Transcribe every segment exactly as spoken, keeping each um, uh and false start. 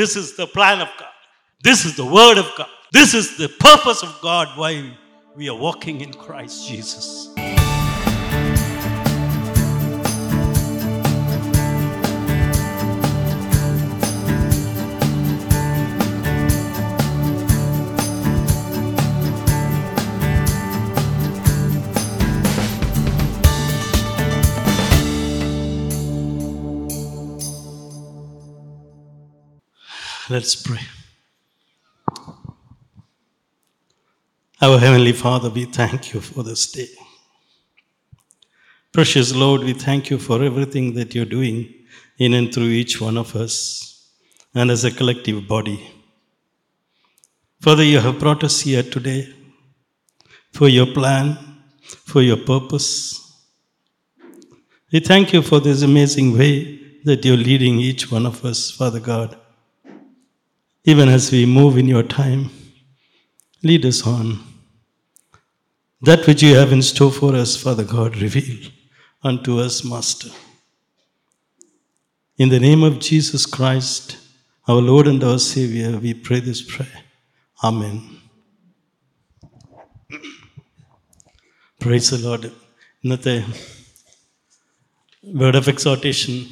This is the plan of God. This is the word of God. This is the purpose of God why we are walking in Christ Jesus. Let's pray. Our Heavenly Father, we thank you for this day. Precious Lord, we thank you for everything that you're doing in and through each one of us and as a collective body. Father, you have brought us here today for your plan, for your purpose. We thank you for this amazing way that you're leading each one of us, Father God. Even as we move in your time, lead us on. That which you have in store for us, Father God, reveal unto us, Master. In the name of Jesus Christ, our Lord and our Savior, we pray this prayer. Amen. Praise the Lord. Another word of exhortation.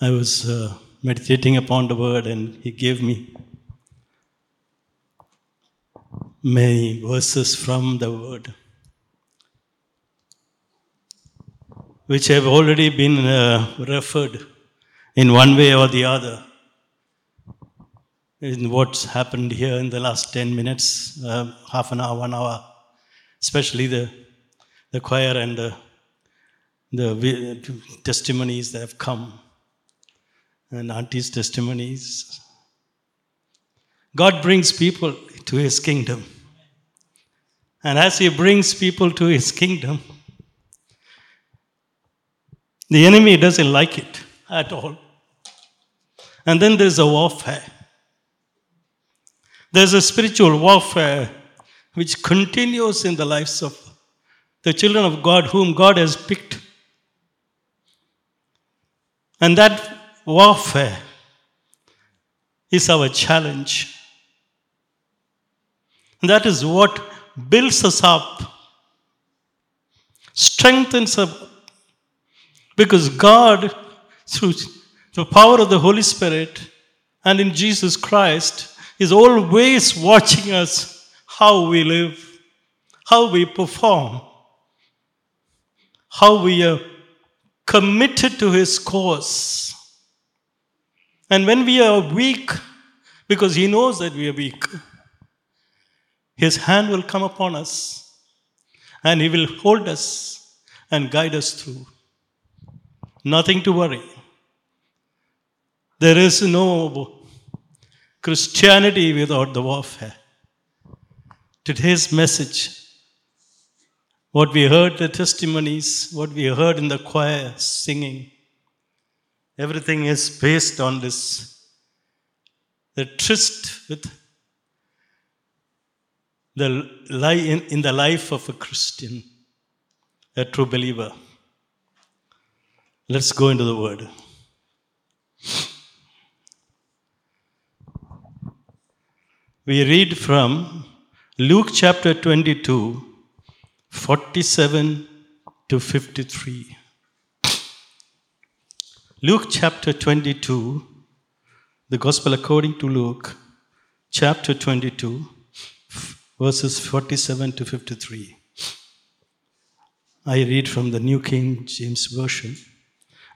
I was... Uh, meditating upon the word, and he gave me many verses from the word, which have already been uh, referred in one way or the other in what's happened here in the last ten minutes, uh, half an hour, one hour, especially the, the choir and the, the testimonies that have come. And auntie's testimonies. God brings people to his kingdom. And as he brings people to his kingdom, the enemy doesn't like it at all. And then there's a warfare. There's a spiritual warfare which continues in the lives of the children of God whom God has picked. And that warfare is our challenge. That is what builds us up, strengthens us up, because God, through the power of the Holy Spirit and in Jesus Christ, is always watching us, how we live, how we perform, how we are committed to his cause. And when we are weak, because he knows that we are weak, his hand will come upon us and he will hold us and guide us through. Nothing to worry. There is no Christianity without the warfare. Today's message, what we heard, the testimonies, what we heard in the choir singing, everything is based on this, the tryst with the lie in, in the life of a Christian, a true believer. Let's go into the word. We read from Luke chapter twenty-two, forty-seven to fifty-three. Luke chapter twenty-two, the Gospel according to Luke, chapter twenty-two, verses forty-seven to fifty-three. I read from the New King James Version.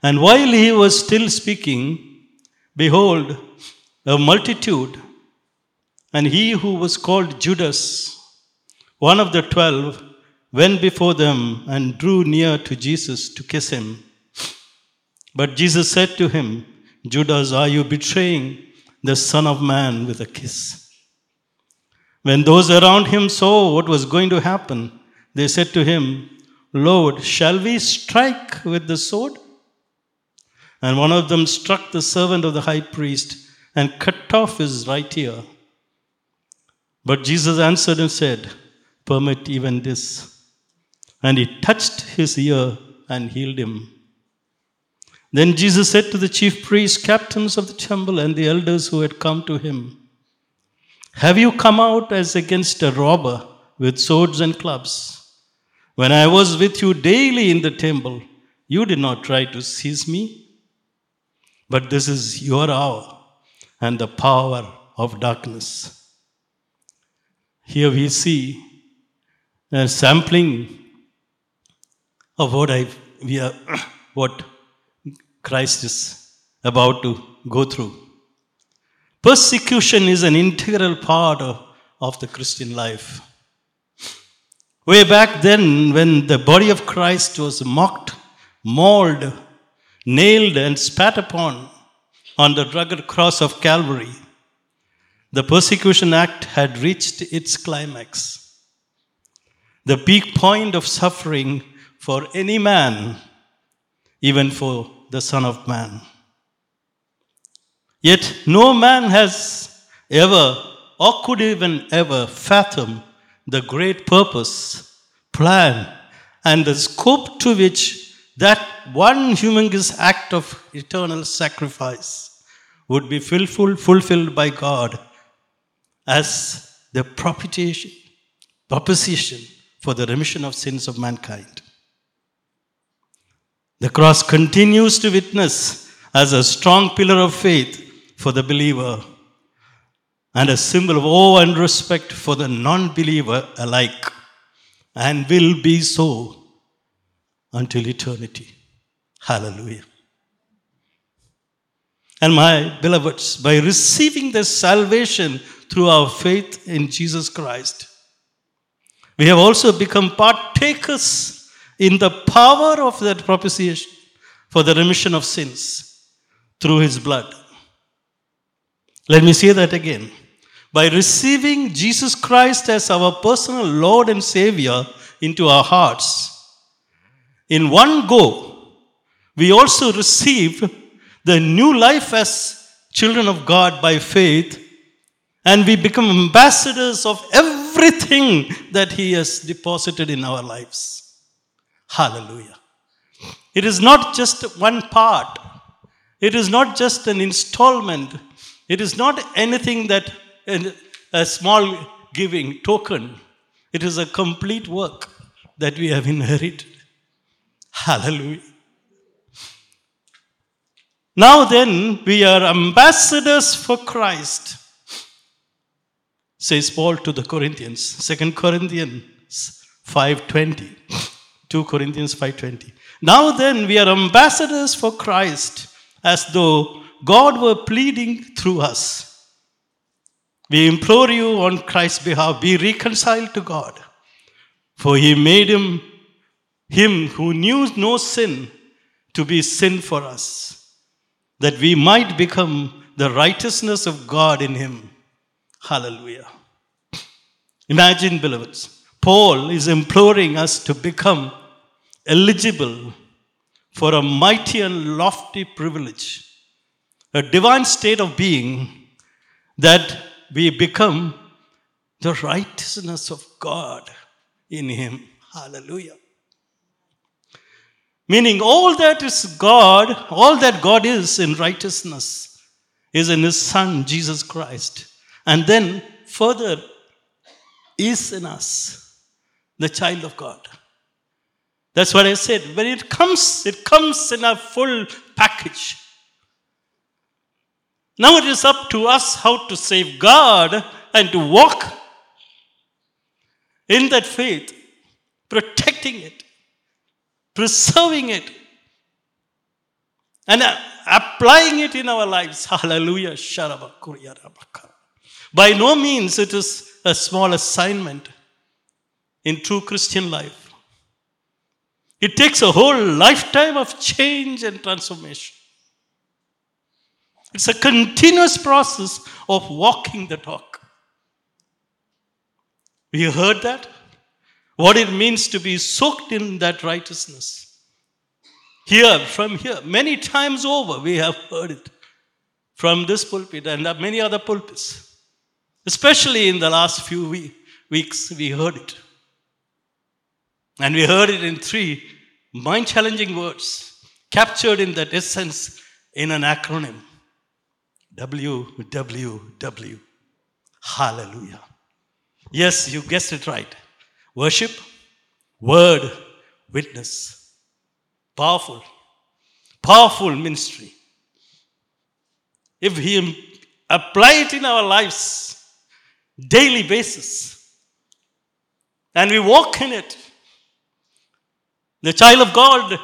And while he was still speaking, behold, a multitude, and he who was called Judas, one of the twelve, went before them and drew near to Jesus to kiss him. But Jesus said to him, Judas, are you betraying the Son of Man with a kiss? When those around him saw what was going to happen, they said to him, Lord, shall we strike with the sword? And one of them struck the servant of the high priest and cut off his right ear. But Jesus answered and said, Permit even this. And he touched his ear and healed him. Then Jesus said to the chief priests, captains of the temple, and the elders who had come to him, "Have you come out as against a robber with swords and clubs? When I was with you daily in the temple, you did not try to seize me. But this is your hour and the power of darkness." Here we see a sampling of what I we are what Christ is about to go through. Persecution is an integral part of, of the Christian life. Way back then, when the body of Christ was mocked, mauled, nailed and spat upon on the rugged cross of Calvary, the persecution act had reached its climax. The peak point of suffering for any man, even for the Son of Man. Yet no man has ever or could even ever fathom the great purpose, plan, and the scope to which that one humongous act of eternal sacrifice would be fulfilled, fulfilled by God as the propitiation, proposition for the remission of sins of mankind. The cross continues to witness as a strong pillar of faith for the believer and a symbol of awe and respect for the non-believer alike, and will be so until eternity. Hallelujah. And my beloveds, by receiving this salvation through our faith in Jesus Christ, we have also become partakers in the power of that propitiation for the remission of sins through his blood. Let me say that again. By receiving Jesus Christ as our personal Lord and Savior into our hearts, in one go, we also receive the new life as children of God by faith, and we become ambassadors of everything that he has deposited in our lives. Hallelujah. It is not just one part. It is not just an installment. It is not anything that a small giving token. It is a complete work that we have inherited. Hallelujah. Now then, we are ambassadors for Christ, says Paul to the Corinthians. Second Corinthians five twenty. Second Corinthians five twenty. Now then, we are ambassadors for Christ, as though God were pleading through us. We implore you on Christ's behalf, be reconciled to God. For he made him, him who knew no sin, to be sin for us, that we might become the righteousness of God in him. Hallelujah. Imagine, beloveds, Paul is imploring us to become eligible for a mighty and lofty privilege, a divine state of being, that we become the righteousness of God in him. Hallelujah. Meaning all that is God, all that God is in righteousness is in his Son, Jesus Christ. And then further is in us, the child of God. That's what I said. When it comes, it comes in a full package. Now it is up to us how to safeguard and to walk in that faith, protecting it, preserving it, and applying it in our lives. Hallelujah. By no means it is a small assignment in true Christian life. It takes a whole lifetime of change and transformation. It's a continuous process of walking the talk. We heard that? What it means to be soaked in that righteousness. Here, from here, many times over we have heard it. From this pulpit and many other pulpits. Especially in the last few week, weeks we heard it. And we heard it in three mind-challenging words. captured in that essence in an acronym. W W W. Hallelujah. Yes, you guessed it right. Worship, word, witness. Powerful. Powerful ministry. If we apply it in our lives, daily basis, and we walk in it, the child of God,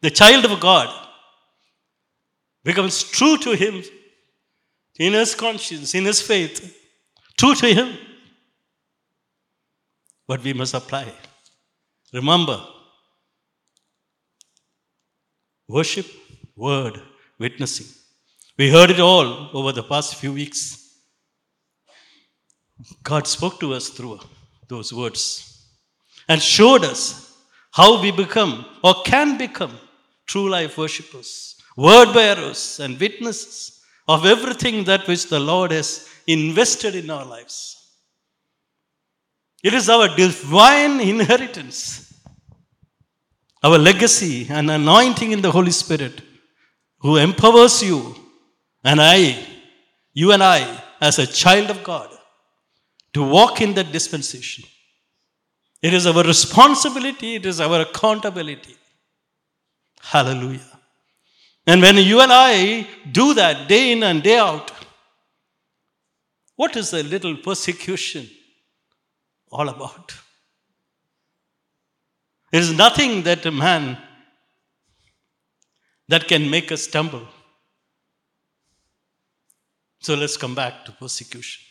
the child of God becomes true to him in his conscience, in his faith, true to him. But we must apply. Remember, worship, word, witnessing. We heard it all over the past few weeks. God spoke to us through those words and showed us how we become or can become true life worshippers, word bearers and witnesses of everything that which the Lord has invested in our lives. It is our divine inheritance, our legacy and anointing in the Holy Spirit who empowers you and I, you and I, as a child of God, to walk in that dispensation. It is our responsibility. It is our accountability. Hallelujah. And when you and I do that day in and day out, what is the little persecution all about? It is nothing that a man that can make us stumble. So let's come back to persecution.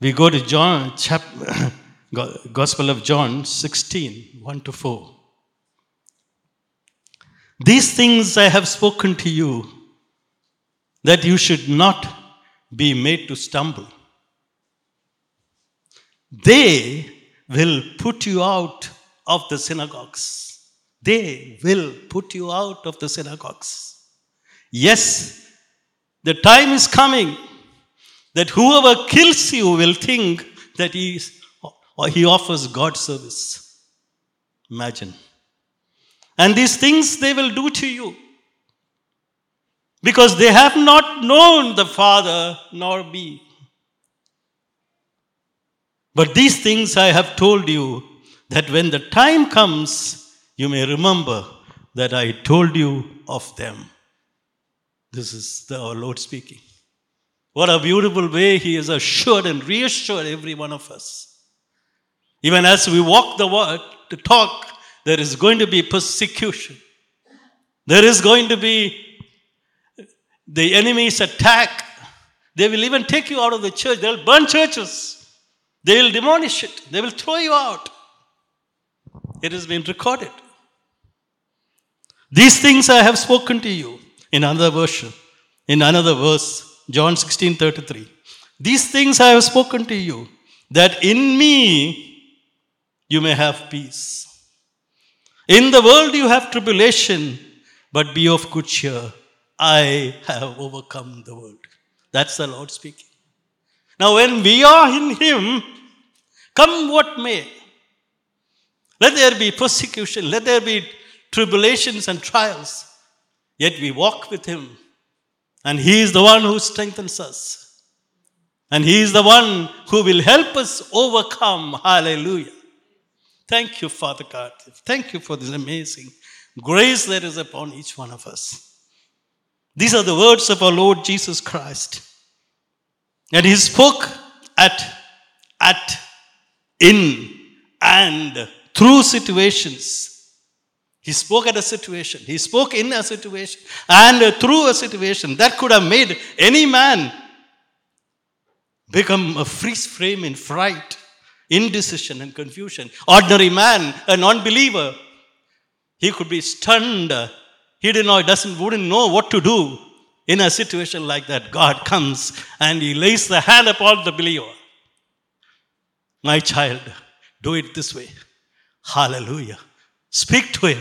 We go to John, chapter, Gospel of John sixteen, one to four. These things I have spoken to you, that you should not be made to stumble. They will put you out of the synagogues. They will put you out of the synagogues. Yes, the time is coming that whoever kills you will think that he, is, or he offers God service. Imagine. And these things they will do to you, because they have not known the Father nor me. But these things I have told you, that when the time comes, you may remember that I told you of them. This is the, our Lord speaking. What a beautiful way he has assured and reassured every one of us. Even as we walk the word, to talk, there is going to be persecution. There is going to be the enemy's attack. They will even take you out of the church. They will burn churches. They will demolish it. They will throw you out. It has been recorded. These things I have spoken to you. In another version, in another verse, John sixteen thirty-three. These things I have spoken to you, that in me you may have peace. In the world you have tribulation, but be of good cheer. I have overcome the world. That's the Lord speaking. Now when we are in him, come what may, let there be persecution, let there be tribulations and trials, yet we walk with him. And he is the one who strengthens us. And he is the one who will help us overcome. Hallelujah. Thank you, Father God. Thank you for this amazing grace that is upon each one of us. These are the words of our Lord Jesus Christ. And he spoke at, at, in, and through situations. He spoke at a situation. He spoke in a situation and through a situation that could have made any man become a freeze frame in fright, indecision and confusion. Ordinary man, a non-believer, he could be stunned. He didn't know, doesn't, wouldn't know what to do in a situation like that. God comes and he lays the hand upon the believer. My child, do it this way. Hallelujah. Speak to him.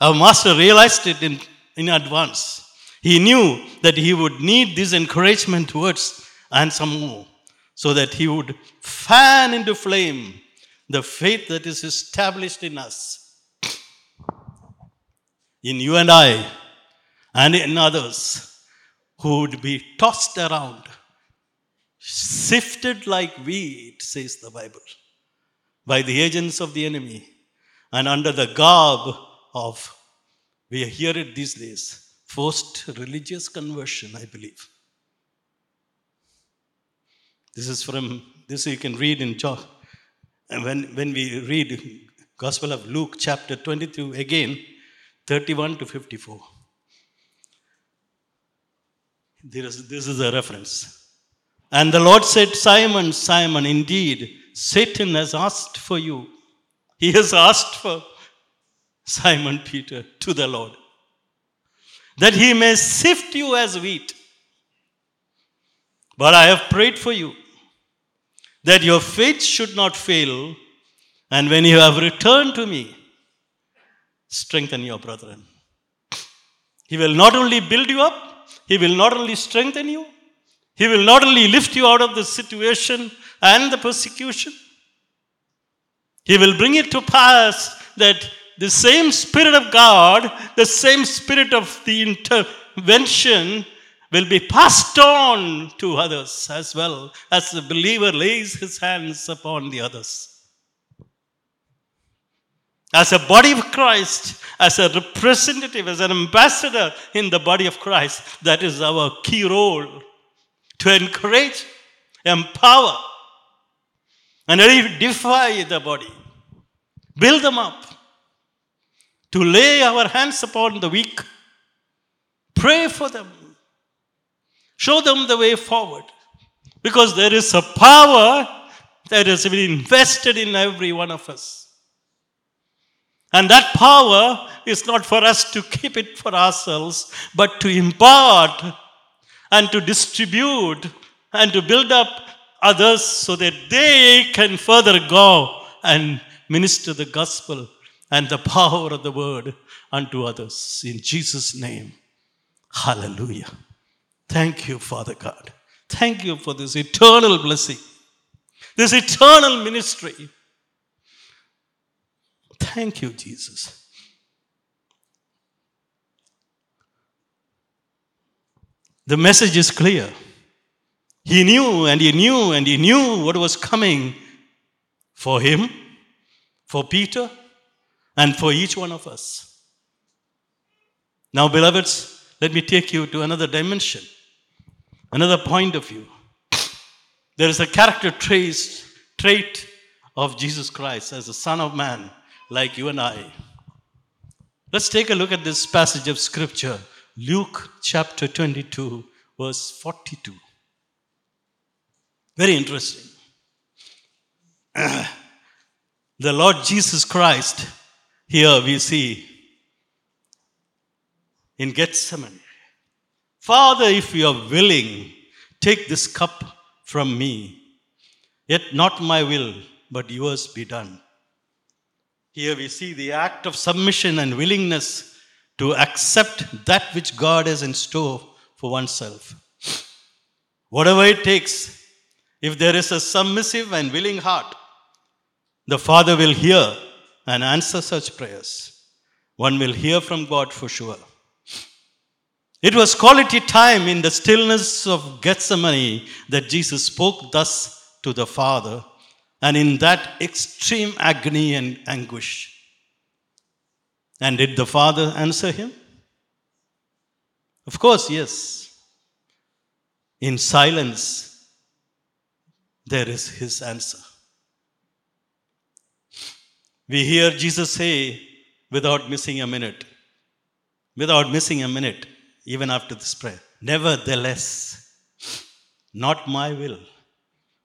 Our master realized it in, in advance. He knew that he would need these encouragement words and some more, so that he would fan into flame the faith that is established in us, in you and I, and in others who would be tossed around, sifted like wheat, says the Bible, by the agents of the enemy, and under the garb of, we hear it these days, forced religious conversion, I believe. This is from, this you can read in John. And when, when we read Gospel of Luke chapter twenty-two, again, thirty-one to fifty-four. There is, this is a reference. And the Lord said, Simon, Simon, indeed, Satan has asked for you. He has asked for Simon Peter to the Lord, that he may sift you as wheat. But I have prayed for you, that your faith should not fail, and when you have returned to me, strengthen your brethren. He will not only build you up, he will not only strengthen you, he will not only lift you out of the situation and the persecution, he will bring it to pass that the same Spirit of God, the same Spirit of the intervention will be passed on to others as well as the believer lays his hands upon the others. As a body of Christ, as a representative, as an ambassador in the body of Christ, that is our key role. To encourage, empower, and edify the body. Build them up. To lay our hands upon the weak. Pray for them. Show them the way forward. Because there is a power that has been invested in every one of us. And that power is not for us to keep it for ourselves, but to impart and to distribute and to build up others so that they can further go and minister the gospel and the power of the word unto others. In Jesus' name, hallelujah. Thank you, Father God. Thank you for this eternal blessing, this eternal ministry. Thank you, Jesus. The message is clear. He knew and he knew and he knew what was coming for him, for Peter, and for each one of us. Now, beloveds, let me take you to another dimension, another point of view. There is a character trace, trait of Jesus Christ as the Son of Man, like you and I. Let's take a look at this passage of Scripture. Luke chapter twenty-two, verse forty-two. Very interesting. The Lord Jesus Christ, here we see, in Gethsemane. Father, if you are willing, take this cup from me. Yet not my will, but yours be done. Here we see the act of submission and willingness to accept that which God has in store for oneself. Whatever it takes, if there is a submissive and willing heart, the Father will hear and answer such prayers. One will hear from God for sure. It was quality time in the stillness of Gethsemane that Jesus spoke thus to the Father, and in that extreme agony and anguish. And did the Father answer him? Of course, yes. In silence, there is his answer. We hear Jesus say, without missing a minute, without missing a minute, even after this prayer, nevertheless, not my will,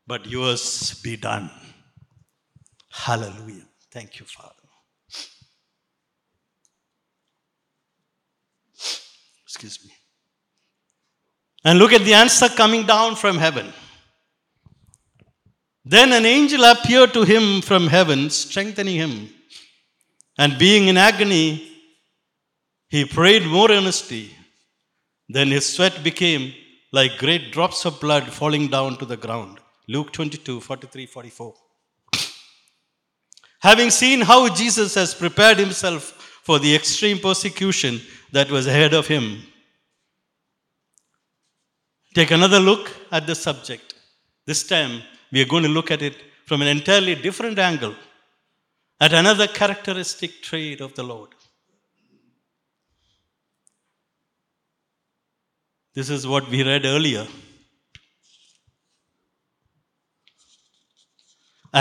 but yours be done. Hallelujah. Thank you, Father. Excuse me. And look at the answer coming down from heaven. Then an angel appeared to him from heaven, strengthening him. And being in agony, he prayed more earnestly. Then his sweat became like great drops of blood falling down to the ground. Luke twenty-two, forty-three, forty-four. having seen how Jesus has prepared himself for the extreme persecution that was ahead of him. Take another look at the subject. This time we are going to look at it from an entirely different angle, at another characteristic trait of the Lord. This is what we read earlier.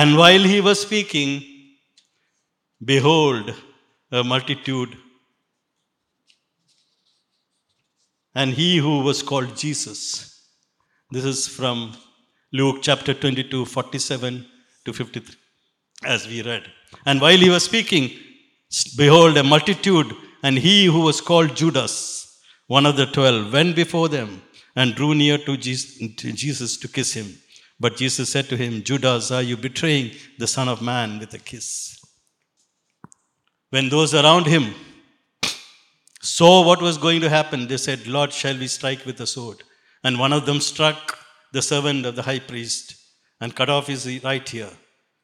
And while he was speaking, behold, a multitude. And he who was called Jesus. This is from Luke chapter twenty-two, forty-seven to fifty-three, as we read. And while he was speaking, behold, a multitude, and he who was called Judas, one of the twelve, went before them and drew near to Jesus to kiss him. But Jesus said to him, Judas, are you betraying the Son of Man with a kiss? When those around him saw what was going to happen, they said, Lord, shall we strike with the sword? And one of them struck the servant of the high priest and cut off his right ear.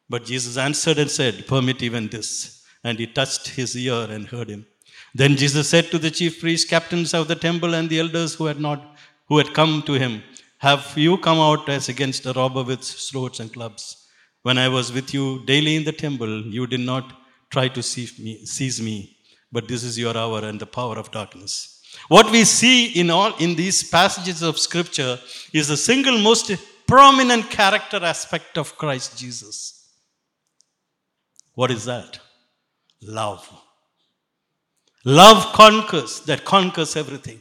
But Jesus answered and said, permit even this. And he touched his ear and heard him. Then Jesus said to the chief priests, captains of the temple, and the elders who had not, who had come to him, have you come out as against a robber with swords and clubs? When I was with you daily in the temple, you did not try to seize me, seize me. But this is your hour and the power of darkness. What we see in all in these passages of Scripture is the single most prominent character aspect of Christ Jesus. What is that? Love. Love conquers, that conquers everything.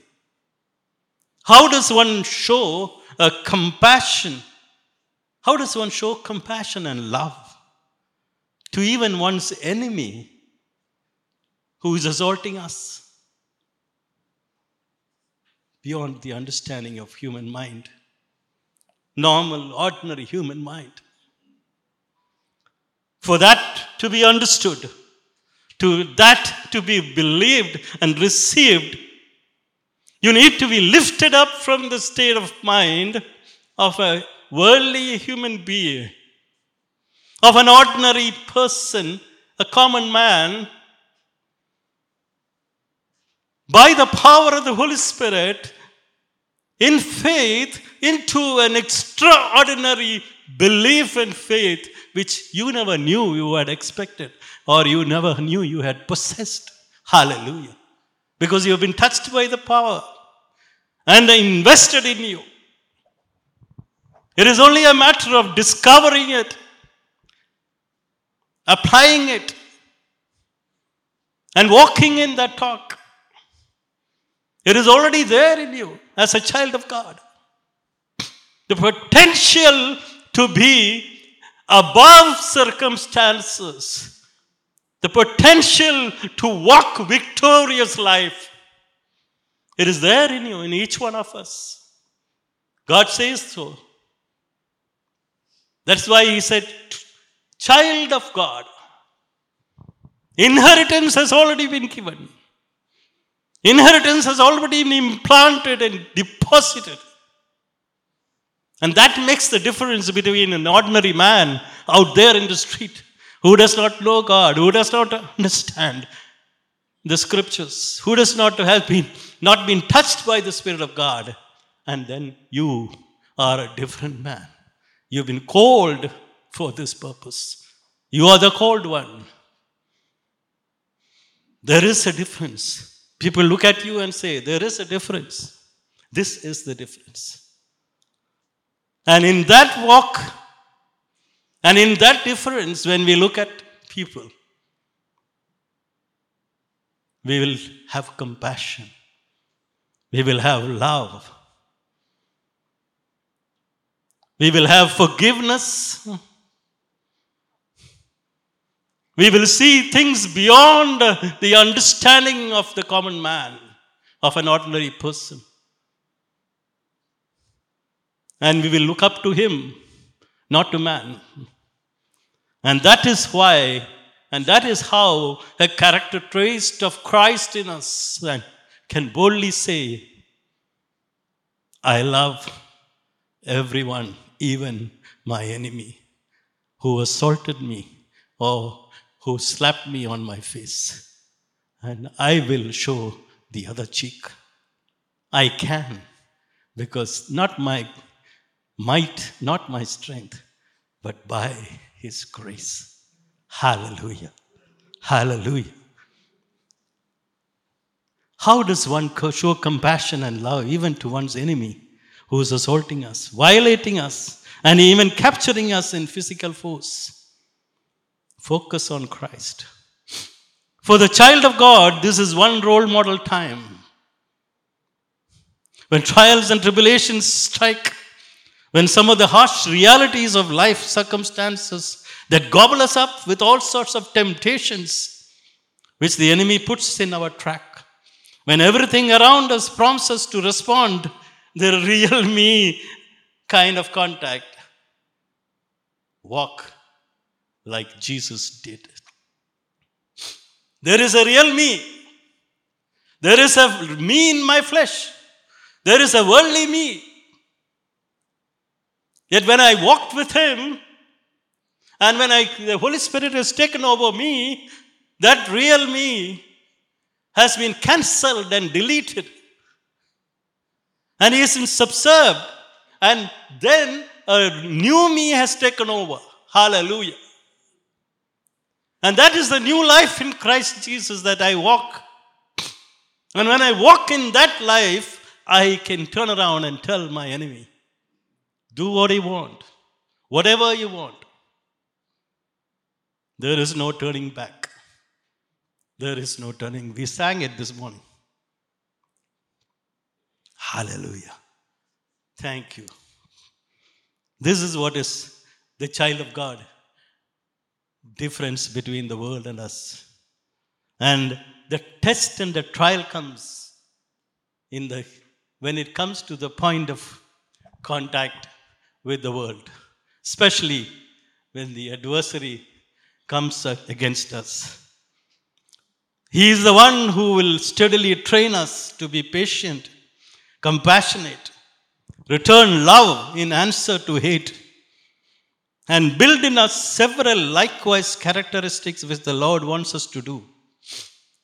How does one show a compassion? How does one show compassion and love to even one's enemy who is assaulting us? Beyond the understanding of human mind, normal, ordinary human mind. For that to be understood, to that to be believed and received, you need to be lifted up from the state of mind of a worldly human being, of an ordinary person, a common man, by the power of the Holy Spirit, in faith, into an extraordinary belief and faith which you never knew you had expected or you never knew you had possessed. Hallelujah. Because you have been touched by the power and invested in you. It is only a matter of discovering it, applying it, and walking in that talk. It is already there in you as a child of God. The potential to be above circumstances, the potential to walk victorious life, it is there in you, in each one of us. God says so. That's why he said, child of God, inheritance has already been given. Inheritance has already been implanted and deposited. And that makes the difference between an ordinary man out there in the street who does not know God, who does not understand the Scriptures, who does not have been not been touched by the Spirit of God. And then you are a different man. You've been called for this purpose. You are the called one. There is a difference. People look at you and say, there is a difference. This is the difference. And in that walk, and in that difference, when we look at people, we will have compassion. We will have love. We will have forgiveness. We will see things beyond the understanding of the common man, of an ordinary person. And we will look up to him, not to man. And that is why, and that is how a character trait of Christ in us can boldly say, I love everyone, even my enemy who assaulted me or who slapped me on my face, and I will show the other cheek. I can, because not my might, not my strength, but by His grace. Hallelujah. Hallelujah. How does one show compassion and love even to one's enemy who is assaulting us, violating us, and even capturing us in physical force? Focus on Christ. For the child of God, this is one role model time. When trials and tribulations strike, when some of the harsh realities of life circumstances that gobble us up with all sorts of temptations which the enemy puts in our track, when everything around us prompts us to respond, the real me kind of contact, walk like Jesus did. There is a real me. There is a me in my flesh. There is a worldly me. Yet when I walked with Him, and when I, the Holy Spirit has taken over me, that real me has been cancelled and deleted. And He isn't subserved. And then a new me has taken over. Hallelujah. And that is the new life in Christ Jesus that I walk. And when I walk in that life, I can turn around and tell my enemy, do what you want, whatever you want. There is no turning back. There is no turning. We sang it this morning. Hallelujah. Thank you. This is what is the child of God. Difference between the world and us. And the test and the trial comes in the when it comes to the point of contact with the world, especially when the adversary comes against us. He is the one who will steadily train us to be patient, compassionate, return love in answer to hate, and build in us several likewise characteristics which the Lord wants us to do.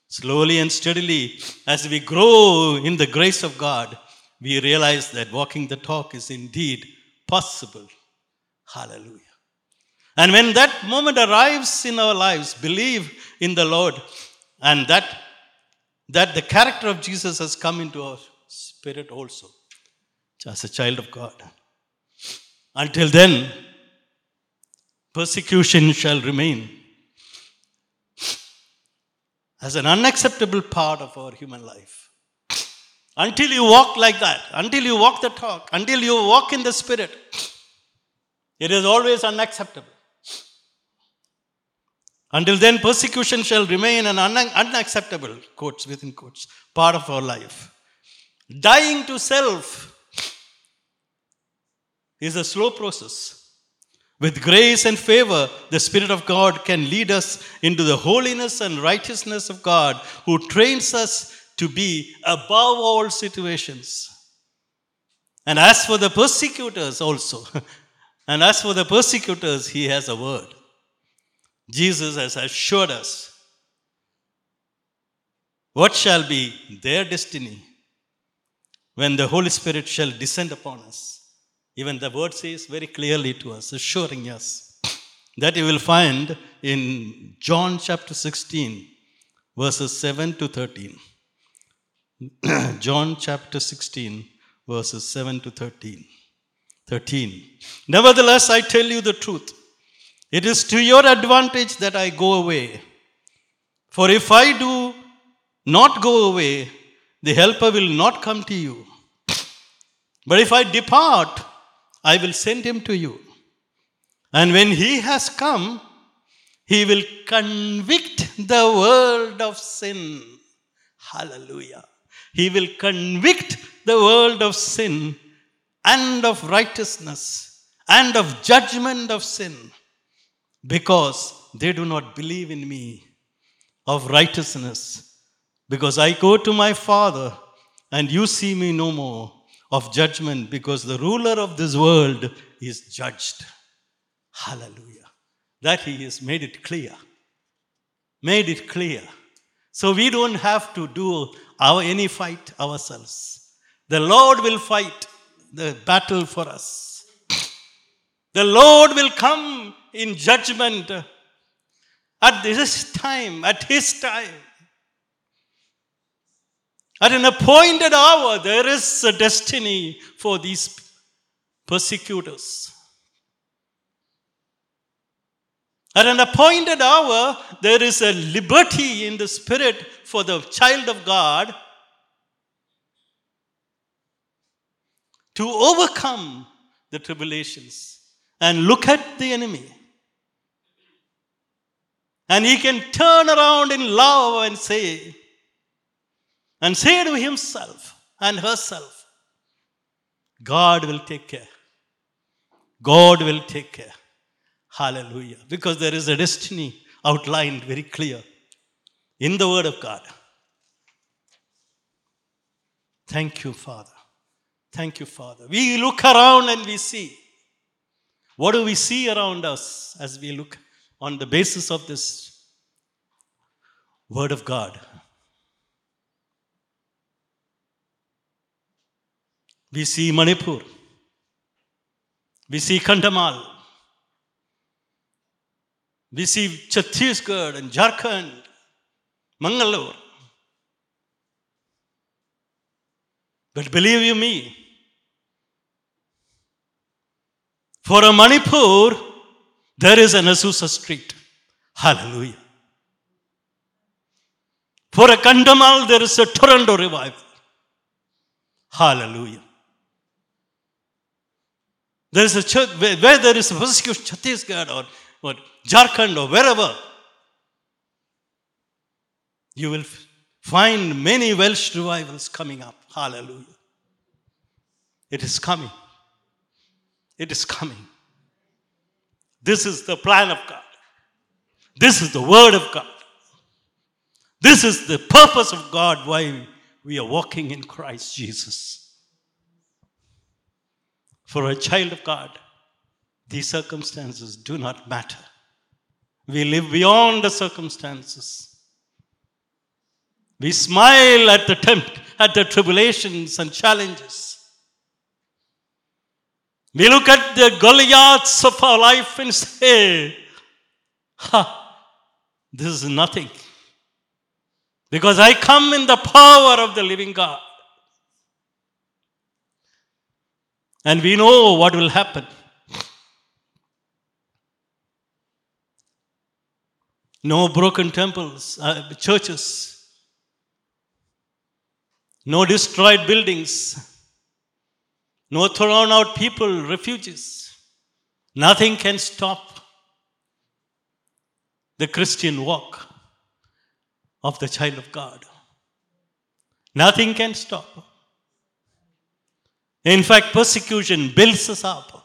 Slowly and steadily, as we grow in the grace of God, we realize that walking the talk is indeed possible. Hallelujah. And when that moment arrives in our lives, believe in the Lord, and that, that the character of Jesus has come into our spirit also, as a child of God. Until then, persecution shall remain as an unacceptable part of our human life. Until you walk like that, until you walk the talk, until you walk in the Spirit, it is always unacceptable. Until then, persecution shall remain an un- unacceptable, quotes within quotes, part of our life. Dying to self is a slow process. With grace and favor, the Spirit of God can lead us into the holiness and righteousness of God, who trains us to be above all situations. And as for the persecutors also, and as for the persecutors, He has a word. Jesus has assured us what shall be their destiny when the Holy Spirit shall descend upon us. Even the word says very clearly to us, assuring us, that you will find in John chapter sixteen, verses seven to thirteen. John chapter sixteen, verses seven to thirteen. thirteen. Nevertheless, I tell you the truth. It is to your advantage that I go away. For if I do not go away, the Helper will not come to you. But if I depart, I will send Him to you. And when He has come, He will convict the world of sin. Hallelujah. He will convict the world of sin and of righteousness and of judgment of sin, because they do not believe in me. Of righteousness, because I go to my Father and you see me no more. Of judgment, because the ruler of this world is judged. Hallelujah. That He has made it clear. made it clear. So we don't have to do our, any fight ourselves. The Lord will fight the battle for us. The Lord will come in judgment at this time, at His time. At an appointed hour, there is a destiny for these persecutors. At an appointed hour, there is a liberty in the Spirit for the child of God to overcome the tribulations. And look at the enemy. And he can turn around in love and say, and say to himself and herself, God will take care. God will take care. Hallelujah. Because there is a destiny outlined very clear in the Word of God. Thank you, Father. Thank you, Father. We look around and we see. What do we see around us as we look on the basis of this Word of God? We see Manipur. We see Kandamal. We see Chhattisgarh and Jharkhand, Mangalore. But believe you me, for a Manipur, there is an Azusa Street. Hallelujah. For a Kandamal, there is a Toronto revival. Hallelujah. There is a church where, where there is a persecution, Chhattisgarh or or Jharkhand or wherever, you will find many Welsh revivals coming up. Hallelujah. It is coming. It is coming. This is the plan of God. This is the Word of God. This is the purpose of God why we are walking in Christ Jesus. For a child of God, these circumstances do not matter. We live beyond the circumstances. We smile at the tempt, at the tribulations and challenges. We look at the Goliaths of our life and say, ha, this is nothing. Because I come in the power of the living God. And we know what will happen. No broken temples, uh, churches, no destroyed buildings, no thrown out people, refugees. Nothing can stop the Christian walk of the child of God. Nothing can stop. In fact, persecution builds us up.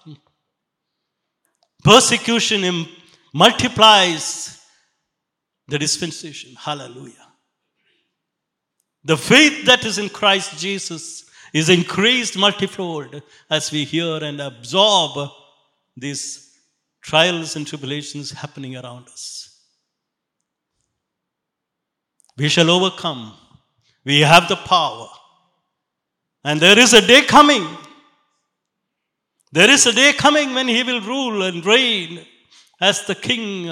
Persecution im- multiplies the dispensation. Hallelujah. The faith that is in Christ Jesus is increased multifold as we hear and absorb these trials and tribulations happening around us. We shall overcome. We have the power. And there is a day coming. There is a day coming when He will rule and reign as the King.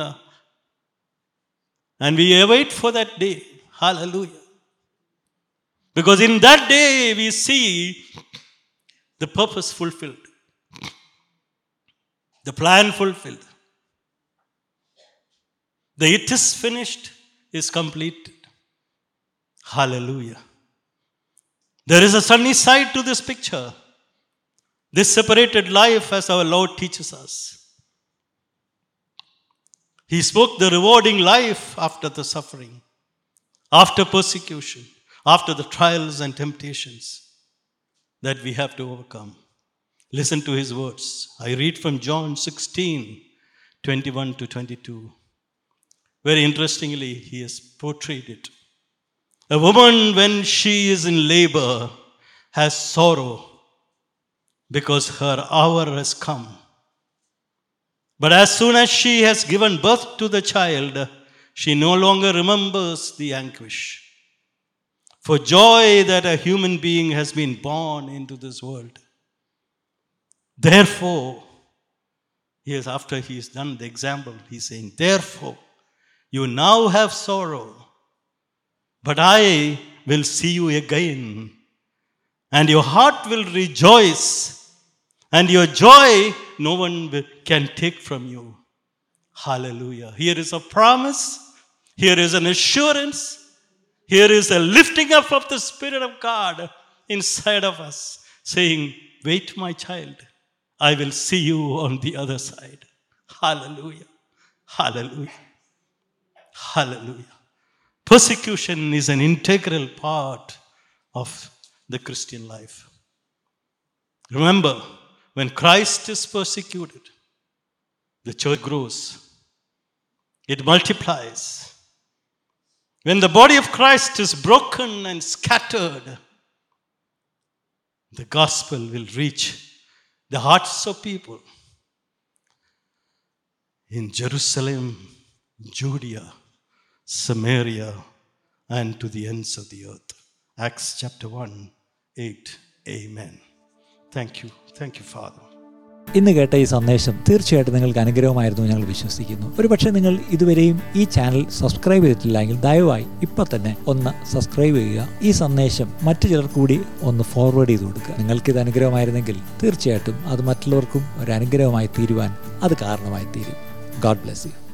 And we await for that day. Hallelujah. Because in that day we see the purpose fulfilled. The plan fulfilled. The it is finished is completed. Hallelujah. There is a sunny side to this picture. This separated life, as our Lord teaches us. He spoke the rewarding life after the suffering, after persecution, after the trials and temptations that we have to overcome. Listen to His words. I read from John sixteen, twenty-one to twenty-two. Very interestingly, He has portrayed it. A woman, when she is in labor, has sorrow because her hour has come. But as soon as she has given birth to the child, she no longer remembers the anguish. For joy that a human being has been born into this world. Therefore, yes, after he has done the example, he is saying, therefore, you now have sorrow, but I will see you again, and your heart will rejoice, and your joy no one will, can take from you. Hallelujah. Here is a promise. Here is an assurance. Here is a lifting up of the Spirit of God inside of us, saying, wait, my child. I will see you on the other side. Hallelujah. Hallelujah. Hallelujah. Persecution is an integral part of the Christian life. Remember, when Christ is persecuted, the church grows. It multiplies. When the body of Christ is broken and scattered, the gospel will reach the hearts of people in Jerusalem, Judea, Samaria, and to the ends of the earth. Acts chapter one, eight. Amen. Thank you. Thank you, Father. ഇന്ന് കേട്ട ഈ സന്ദേശം തീർച്ചയായിട്ടും നിങ്ങൾക്ക് അനുഗ്രഹമായിരുന്നു ഞങ്ങൾ വിശ്വസിക്കുന്നു. ഒരുപക്ഷെ നിങ്ങൾ ഇതുവരെയും ഈ ചാനൽ സബ്സ്ക്രൈബ് ചെയ്തിട്ടില്ല എങ്കിൽ ദയവായി ഇപ്പം തന്നെ ഒന്ന് സബ്സ്ക്രൈബ് ചെയ്യുക. ഈ സന്ദേശം മറ്റു ചിലർ കൂടി ഒന്ന് ഫോർവേഡ് ചെയ്ത് കൊടുക്കുക. നിങ്ങൾക്കിത് അനുഗ്രഹമായിരുന്നെങ്കിൽ തീർച്ചയായിട്ടും അത് മറ്റുള്ളവർക്കും ഒരു അനുഗ്രഹമായി തീരുവാൻ അത് കാരണമായി തീരും. God bless U.